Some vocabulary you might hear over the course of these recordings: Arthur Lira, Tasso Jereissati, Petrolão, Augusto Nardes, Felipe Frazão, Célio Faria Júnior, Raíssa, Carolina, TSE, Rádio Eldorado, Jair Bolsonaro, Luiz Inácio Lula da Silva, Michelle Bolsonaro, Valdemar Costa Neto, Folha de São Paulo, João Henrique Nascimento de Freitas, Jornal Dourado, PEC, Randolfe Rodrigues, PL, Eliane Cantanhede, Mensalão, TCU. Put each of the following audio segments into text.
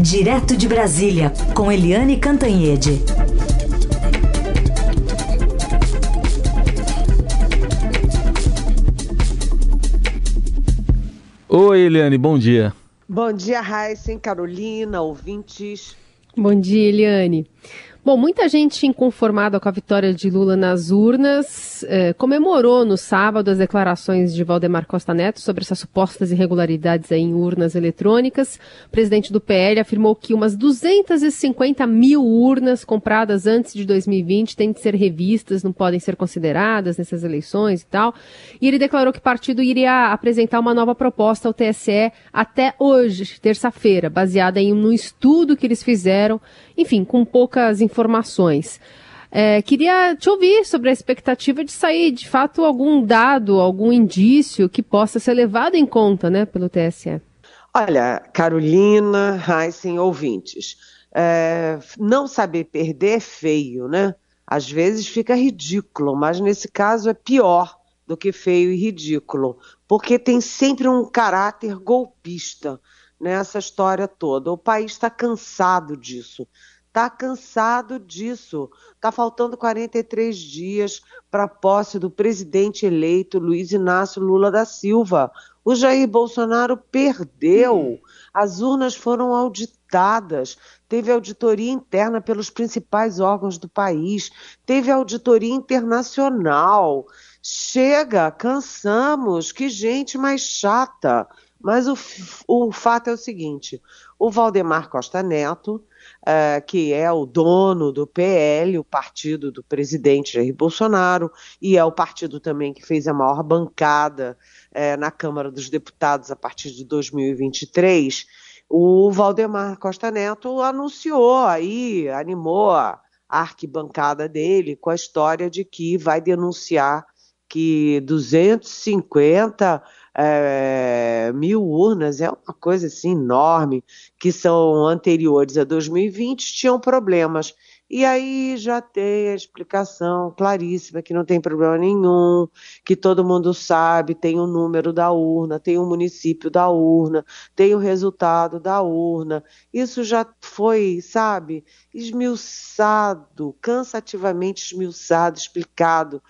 Direto de Brasília, com Eliane Cantanhede. Oi, Eliane, bom dia. Bom dia, Raíssa, Carolina, ouvintes. Bom dia, Eliane. Bom, muita gente inconformada com a vitória de Lula nas urnas comemorou no sábado as declarações de Valdemar Costa Neto sobre essas supostas irregularidades aí em urnas eletrônicas. O presidente do PL afirmou que umas 250 mil urnas compradas antes de 2020 têm de ser revistas, não podem ser consideradas nessas eleições e tal. E ele declarou que o partido iria apresentar uma nova proposta ao TSE até hoje, terça-feira, baseada em um estudo que eles fizeram, enfim, com poucas informações. Queria te ouvir sobre a expectativa de sair, de fato, algum dado, algum indício que possa ser levado em conta, né, pelo TSE. Olha, Carolina, Raíssa, ouvintes, não saber perder é feio, né? Às vezes fica ridículo, mas nesse caso é pior do que feio e ridículo, porque tem sempre um caráter golpista nessa história toda. O país está cansado disso. Está cansado disso. Está faltando 43 dias para a posse do presidente eleito Luiz Inácio Lula da Silva. O Jair Bolsonaro perdeu. As urnas foram auditadas. Teve auditoria interna pelos principais órgãos do país. Teve auditoria internacional. Chega, cansamos. Que gente mais chata. Mas o fato é o seguinte: o Valdemar Costa Neto, que é o dono do PL, o partido do presidente Jair Bolsonaro, e é o partido também que fez a maior bancada na Câmara dos Deputados a partir de 2023, o Valdemar Costa Neto anunciou aí, animou a arquibancada dele com a história de que vai denunciar que 250 mil urnas, é uma coisa assim enorme, que são anteriores a 2020, tinham problemas. E aí já tem a explicação claríssima que não tem problema nenhum, que todo mundo sabe, tem o número da urna, tem o município da urna, tem o resultado da urna. Isso já foi, sabe, esmiuçado, cansativamente esmiuçado, explicado.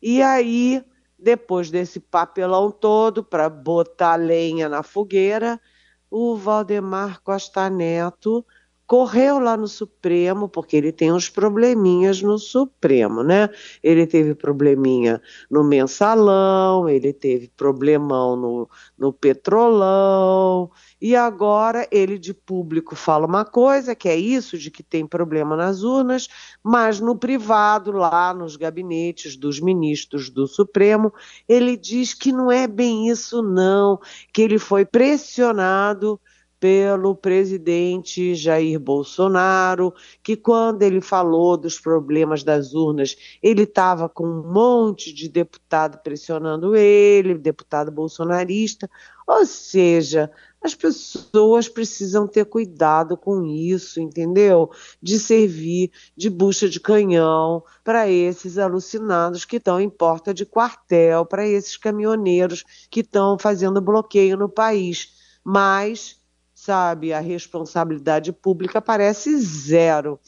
E aí, depois desse papelão todo, para botar lenha na fogueira, o Valdemar Costa Neto correu lá no Supremo, porque ele tem uns probleminhas no Supremo, né? Ele teve probleminha no Mensalão, ele teve problemão no Petrolão, e agora ele de público fala uma coisa, que é isso de que tem problema nas urnas, mas no privado, lá nos gabinetes dos ministros do Supremo, ele diz que não é bem isso não, que ele foi pressionado pelo presidente Jair Bolsonaro, que quando ele falou dos problemas das urnas, ele estava com um monte de deputado pressionando ele, deputado bolsonarista. Ou seja, as pessoas precisam ter cuidado com isso, entendeu? De servir de bucha de canhão para esses alucinados que estão em porta de quartel, para esses caminhoneiros que estão fazendo bloqueio no país. Mas, sabe, a responsabilidade pública parece zero.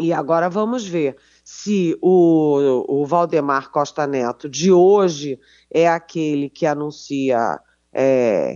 E agora vamos ver se o Valdemar Costa Neto de hoje é aquele que anuncia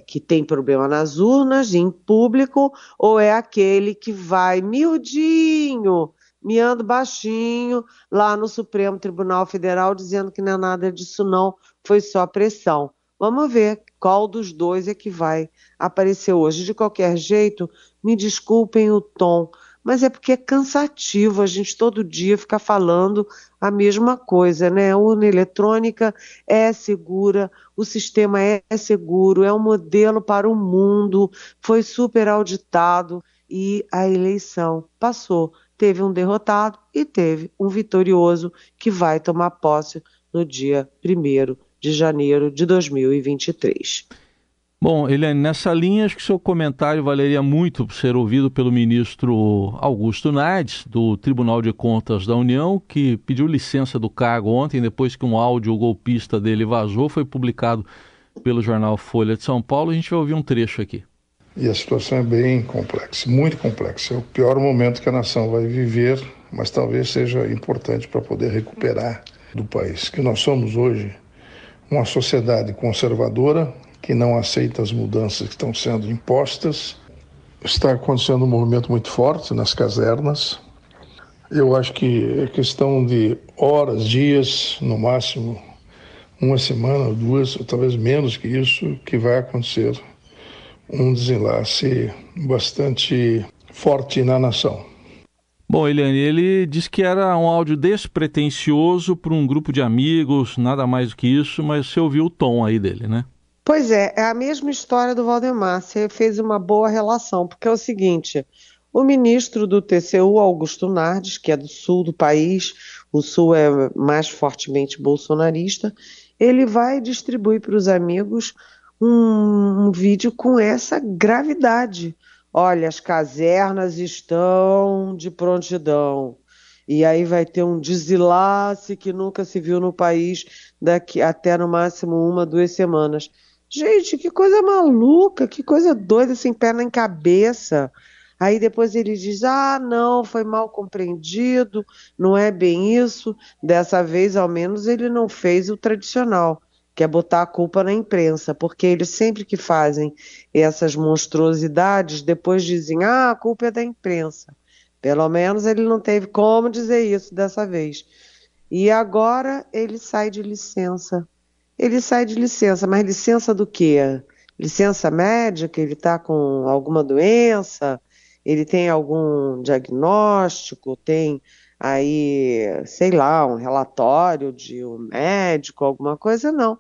que tem problema nas urnas, em público, ou é aquele que vai miudinho, miando baixinho, lá no Supremo Tribunal Federal, dizendo que não é nada disso não, foi só pressão. Vamos ver qual dos dois é que vai aparecer hoje. De qualquer jeito, me desculpem o tom, mas é porque é cansativo a gente todo dia ficar falando a mesma coisa, né? A urna eletrônica é segura, o sistema é seguro, é um modelo para o mundo, foi super auditado e a eleição passou. Teve um derrotado e teve um vitorioso que vai tomar posse no dia 1º de janeiro de 2023. Bom, Eliane, nessa linha, acho que seu comentário valeria muito ser ouvido pelo ministro Augusto Nardes, do Tribunal de Contas da União, que pediu licença do cargo ontem, depois que um áudio golpista dele vazou, foi publicado pelo jornal Folha de São Paulo. A gente vai ouvir um trecho aqui. E a situação é bem complexa, muito complexa. É o pior momento que a nação vai viver, mas talvez seja importante para poder recuperar do país. Que nós somos hoje uma sociedade conservadora, que não aceita as mudanças que estão sendo impostas. Está acontecendo um movimento muito forte nas casernas. Eu acho que é questão de horas, dias, no máximo uma semana, duas, ou talvez menos que isso, que vai acontecer um desenlace bastante forte na nação. Bom, Eliane, ele disse que era um áudio despretensioso para um grupo de amigos, nada mais do que isso, mas você ouviu o tom aí dele, né? Pois é, é a mesma história do Valdemar, você fez uma boa relação, porque é o seguinte, o ministro do TCU, Augusto Nardes, que é do sul do país, o sul é mais fortemente bolsonarista, ele vai distribuir para os amigos um vídeo com essa gravidade. Olha, as casernas estão de prontidão. E aí vai ter um desenlace que nunca se viu no país daqui até no máximo uma, 2 semanas. Gente, que coisa maluca, que coisa doida, sem perna em cabeça. Aí depois ele diz, não, foi mal compreendido, não é bem isso. Dessa vez, ao menos, ele não fez o tradicional, que é botar a culpa na imprensa, porque eles sempre que fazem essas monstruosidades, depois dizem, a culpa é da imprensa. Pelo menos ele não teve como dizer isso dessa vez. E agora ele sai de licença. Ele sai de licença, mas licença do quê? Licença médica? Ele está com alguma doença? Ele tem algum diagnóstico? Tem aí, sei lá, um relatório de um médico, alguma coisa? Não.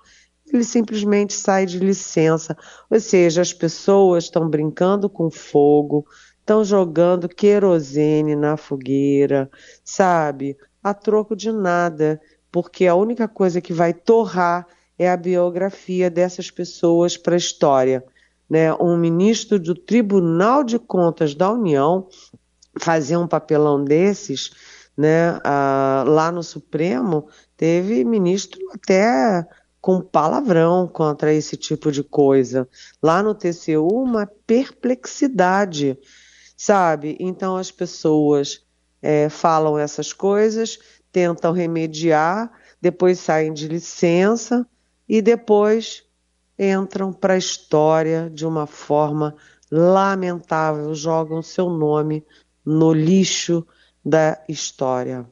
Ele simplesmente sai de licença. Ou seja, as pessoas estão brincando com fogo, estão jogando querosene na fogueira, sabe? A troco de nada, porque a única coisa que vai torrar é a biografia dessas pessoas para a história. Né? Um ministro do Tribunal de Contas da União fazer um papelão desses, né? Lá no Supremo, teve ministro até com palavrão contra esse tipo de coisa. Lá no TCU, uma perplexidade, sabe? Então as pessoas falam essas coisas, tentam remediar, depois saem de licença e depois entram para a história de uma forma lamentável, jogam seu nome no lixo da história.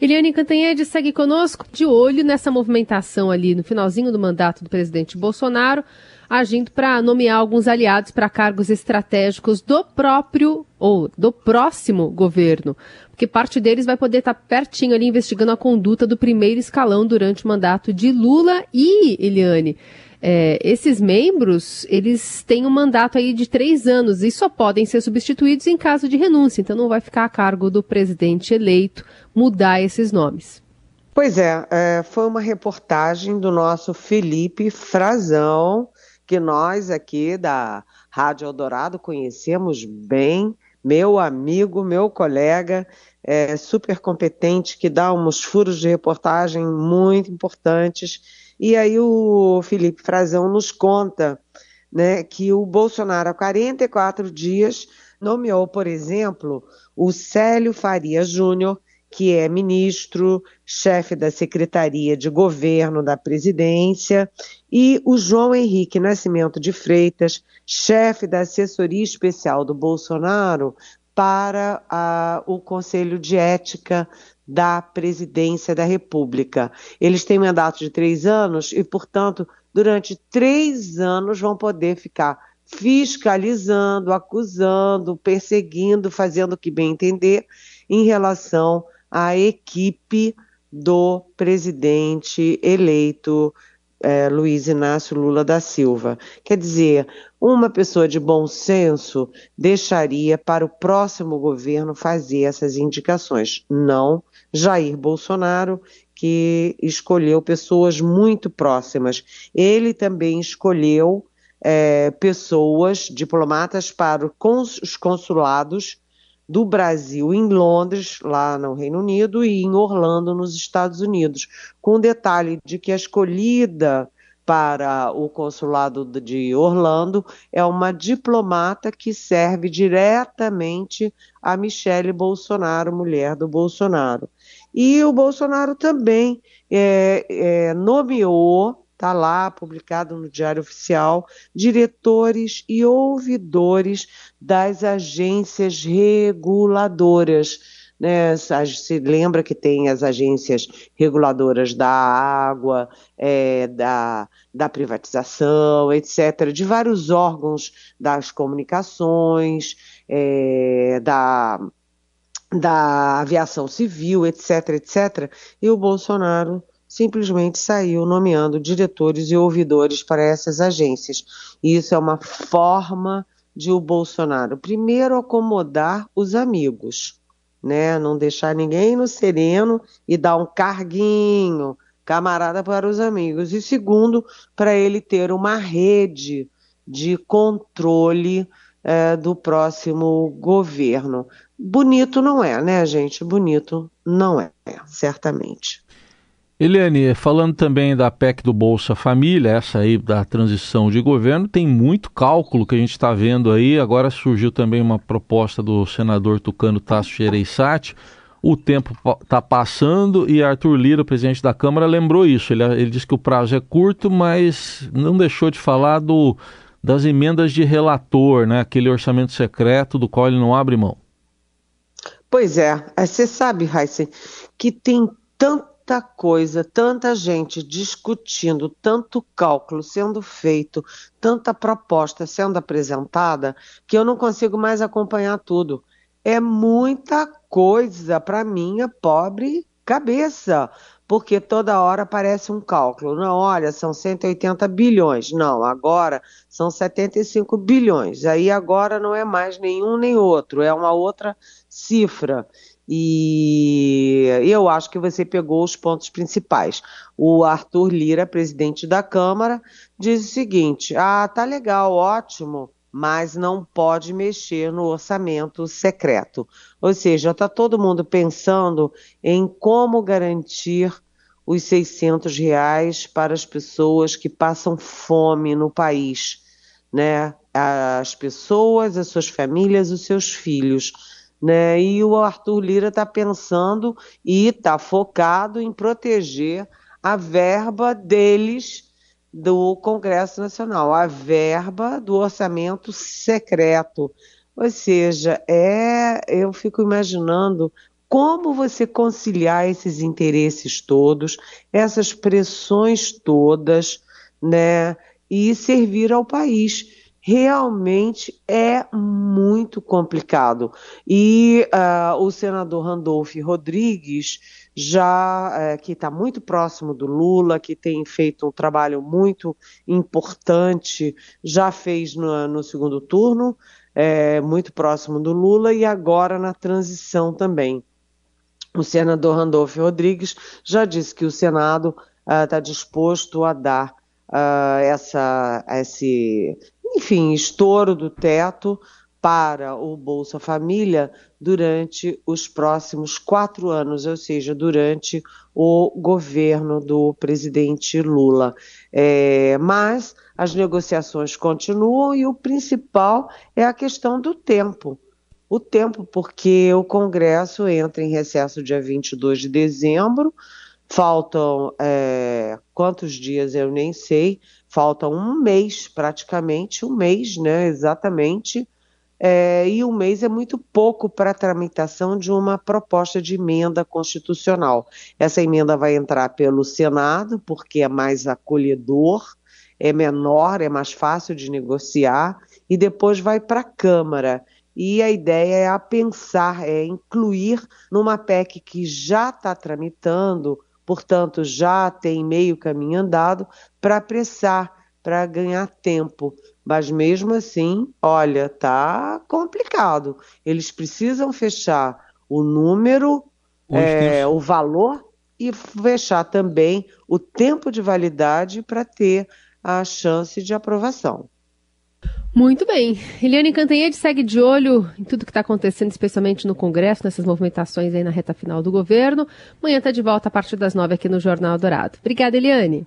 Eliane Cantanhede segue conosco, de olho nessa movimentação ali no finalzinho do mandato do presidente Bolsonaro, agindo para nomear alguns aliados para cargos estratégicos do próprio ou do próximo governo, porque parte deles vai poder estar pertinho ali investigando a conduta do primeiro escalão durante o mandato de Lula. E, Eliane, esses membros, eles têm um mandato aí de 3 anos e só podem ser substituídos em caso de renúncia, então não vai ficar a cargo do presidente eleito mudar esses nomes. Pois é, foi uma reportagem do nosso Felipe Frazão, que nós aqui da Rádio Eldorado conhecemos bem, meu amigo, meu colega, super competente, que dá uns furos de reportagem muito importantes. E aí o Felipe Frazão nos conta, né, que o Bolsonaro há 44 dias nomeou, por exemplo, o Célio Faria Júnior, que é ministro, chefe da Secretaria de Governo da Presidência, e o João Henrique Nascimento de Freitas, chefe da Assessoria Especial do Bolsonaro para o Conselho de Ética da Presidência da República. Eles têm mandato de 3 anos e, portanto, durante 3 anos vão poder ficar fiscalizando, acusando, perseguindo, fazendo o que bem entender em relação à equipe do presidente eleito Luiz Inácio Lula da Silva. Quer dizer, uma pessoa de bom senso deixaria para o próximo governo fazer essas indicações, não Jair Bolsonaro, que escolheu pessoas muito próximas. Ele também escolheu pessoas, diplomatas para os consulados do Brasil em Londres, lá no Reino Unido, e em Orlando, nos Estados Unidos, com o detalhe de que a escolhida para o consulado de Orlando, é uma diplomata que serve diretamente a Michelle Bolsonaro, mulher do Bolsonaro. E o Bolsonaro também nomeou, está lá publicado no Diário Oficial, diretores e ouvidores das agências reguladoras. Né, se lembra que tem as agências reguladoras da água, da privatização, etc., de vários órgãos das comunicações, da aviação civil, etc., etc., e o Bolsonaro simplesmente saiu nomeando diretores e ouvidores para essas agências. E isso é uma forma de o Bolsonaro, primeiro, acomodar os amigos, né, não deixar ninguém no sereno e dar um carguinho, camarada, para os amigos. E segundo, para ele ter uma rede de controle do próximo governo. Bonito não é, né, gente? Bonito não é, certamente. Eliane, falando também da PEC do Bolsa Família, essa aí da transição de governo, tem muito cálculo que a gente está vendo aí. Agora surgiu também uma proposta do senador tucano Tasso Jereissati. O tempo está passando e Arthur Lira, presidente da Câmara, lembrou isso. Ele disse que o prazo é curto, mas não deixou de falar das emendas de relator, né? Aquele orçamento secreto do qual ele não abre mão. Pois é, você sabe, Raíssa, que tem tanta coisa, tanta gente discutindo, tanto cálculo sendo feito, tanta proposta sendo apresentada, que eu não consigo mais acompanhar tudo. É muita coisa para minha pobre cabeça, porque toda hora aparece um cálculo. Não, olha, são 180 bilhões. Não, agora são 75 bilhões. Aí agora não é mais nenhum nem outro, é uma outra cifra. E eu acho que você pegou os pontos principais. O Arthur Lira, presidente da Câmara, diz o seguinte: tá legal, ótimo, mas não pode mexer no orçamento secreto. Ou seja, está todo mundo pensando em como garantir os R$600 para as pessoas que passam fome no país, né? As pessoas, as suas famílias, os seus filhos. Né? E o Arthur Lira está pensando e está focado em proteger a verba deles do Congresso Nacional, a verba do orçamento secreto. Ou seja, eu fico imaginando como você conciliar esses interesses todos, essas pressões todas, né, e servir ao país. Realmente é muito complicado. E o senador Randolfe Rodrigues, que está muito próximo do Lula, que tem feito um trabalho muito importante, já fez no segundo turno, muito próximo do Lula, e agora na transição também. O senador Randolfe Rodrigues já disse que o Senado está disposto a dar esse estouro do teto para o Bolsa Família durante os próximos 4 anos, ou seja, durante o governo do presidente Lula. Mas as negociações continuam e o principal é a questão do tempo. O tempo, porque o Congresso entra em recesso dia 22 de dezembro, faltam quantos dias eu nem sei, falta um mês, né, exatamente, e um mês é muito pouco para a tramitação de uma proposta de emenda constitucional. Essa emenda vai entrar pelo Senado, porque é mais acolhedor, é menor, é mais fácil de negociar, e depois vai para a Câmara. E a ideia é incluir numa PEC que já está tramitando, portanto, já tem meio caminho andado, para apressar, para ganhar tempo. Mas mesmo assim, olha, está complicado. Eles precisam fechar o número, o valor, e fechar também o tempo de validade para ter a chance de aprovação. Muito bem. Eliane Cantanhede segue de olho em tudo que está acontecendo, especialmente no Congresso, nessas movimentações aí na reta final do governo. Amanhã está de volta a partir das 9 aqui no Jornal Dourado. Obrigada, Eliane.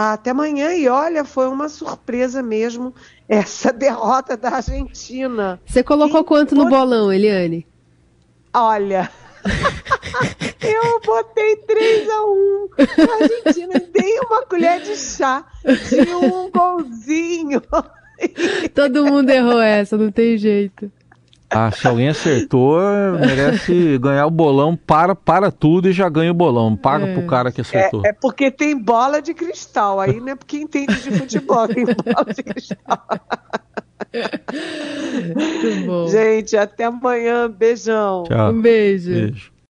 Até amanhã. E olha, foi uma surpresa mesmo essa derrota da Argentina. Você colocou quanto no bolão, Eliane? Olha, eu botei 3-1. A Argentina dei uma colher de chá de um golzinho. Todo mundo errou essa, não tem jeito. Ah, se alguém acertou, merece ganhar o bolão, para tudo e já ganha o bolão. Paga pro cara que acertou. É porque tem bola de cristal, aí não é porque entende de futebol, tem bola de cristal. Muito bom. Gente, até amanhã, beijão. Tchau. Um beijo.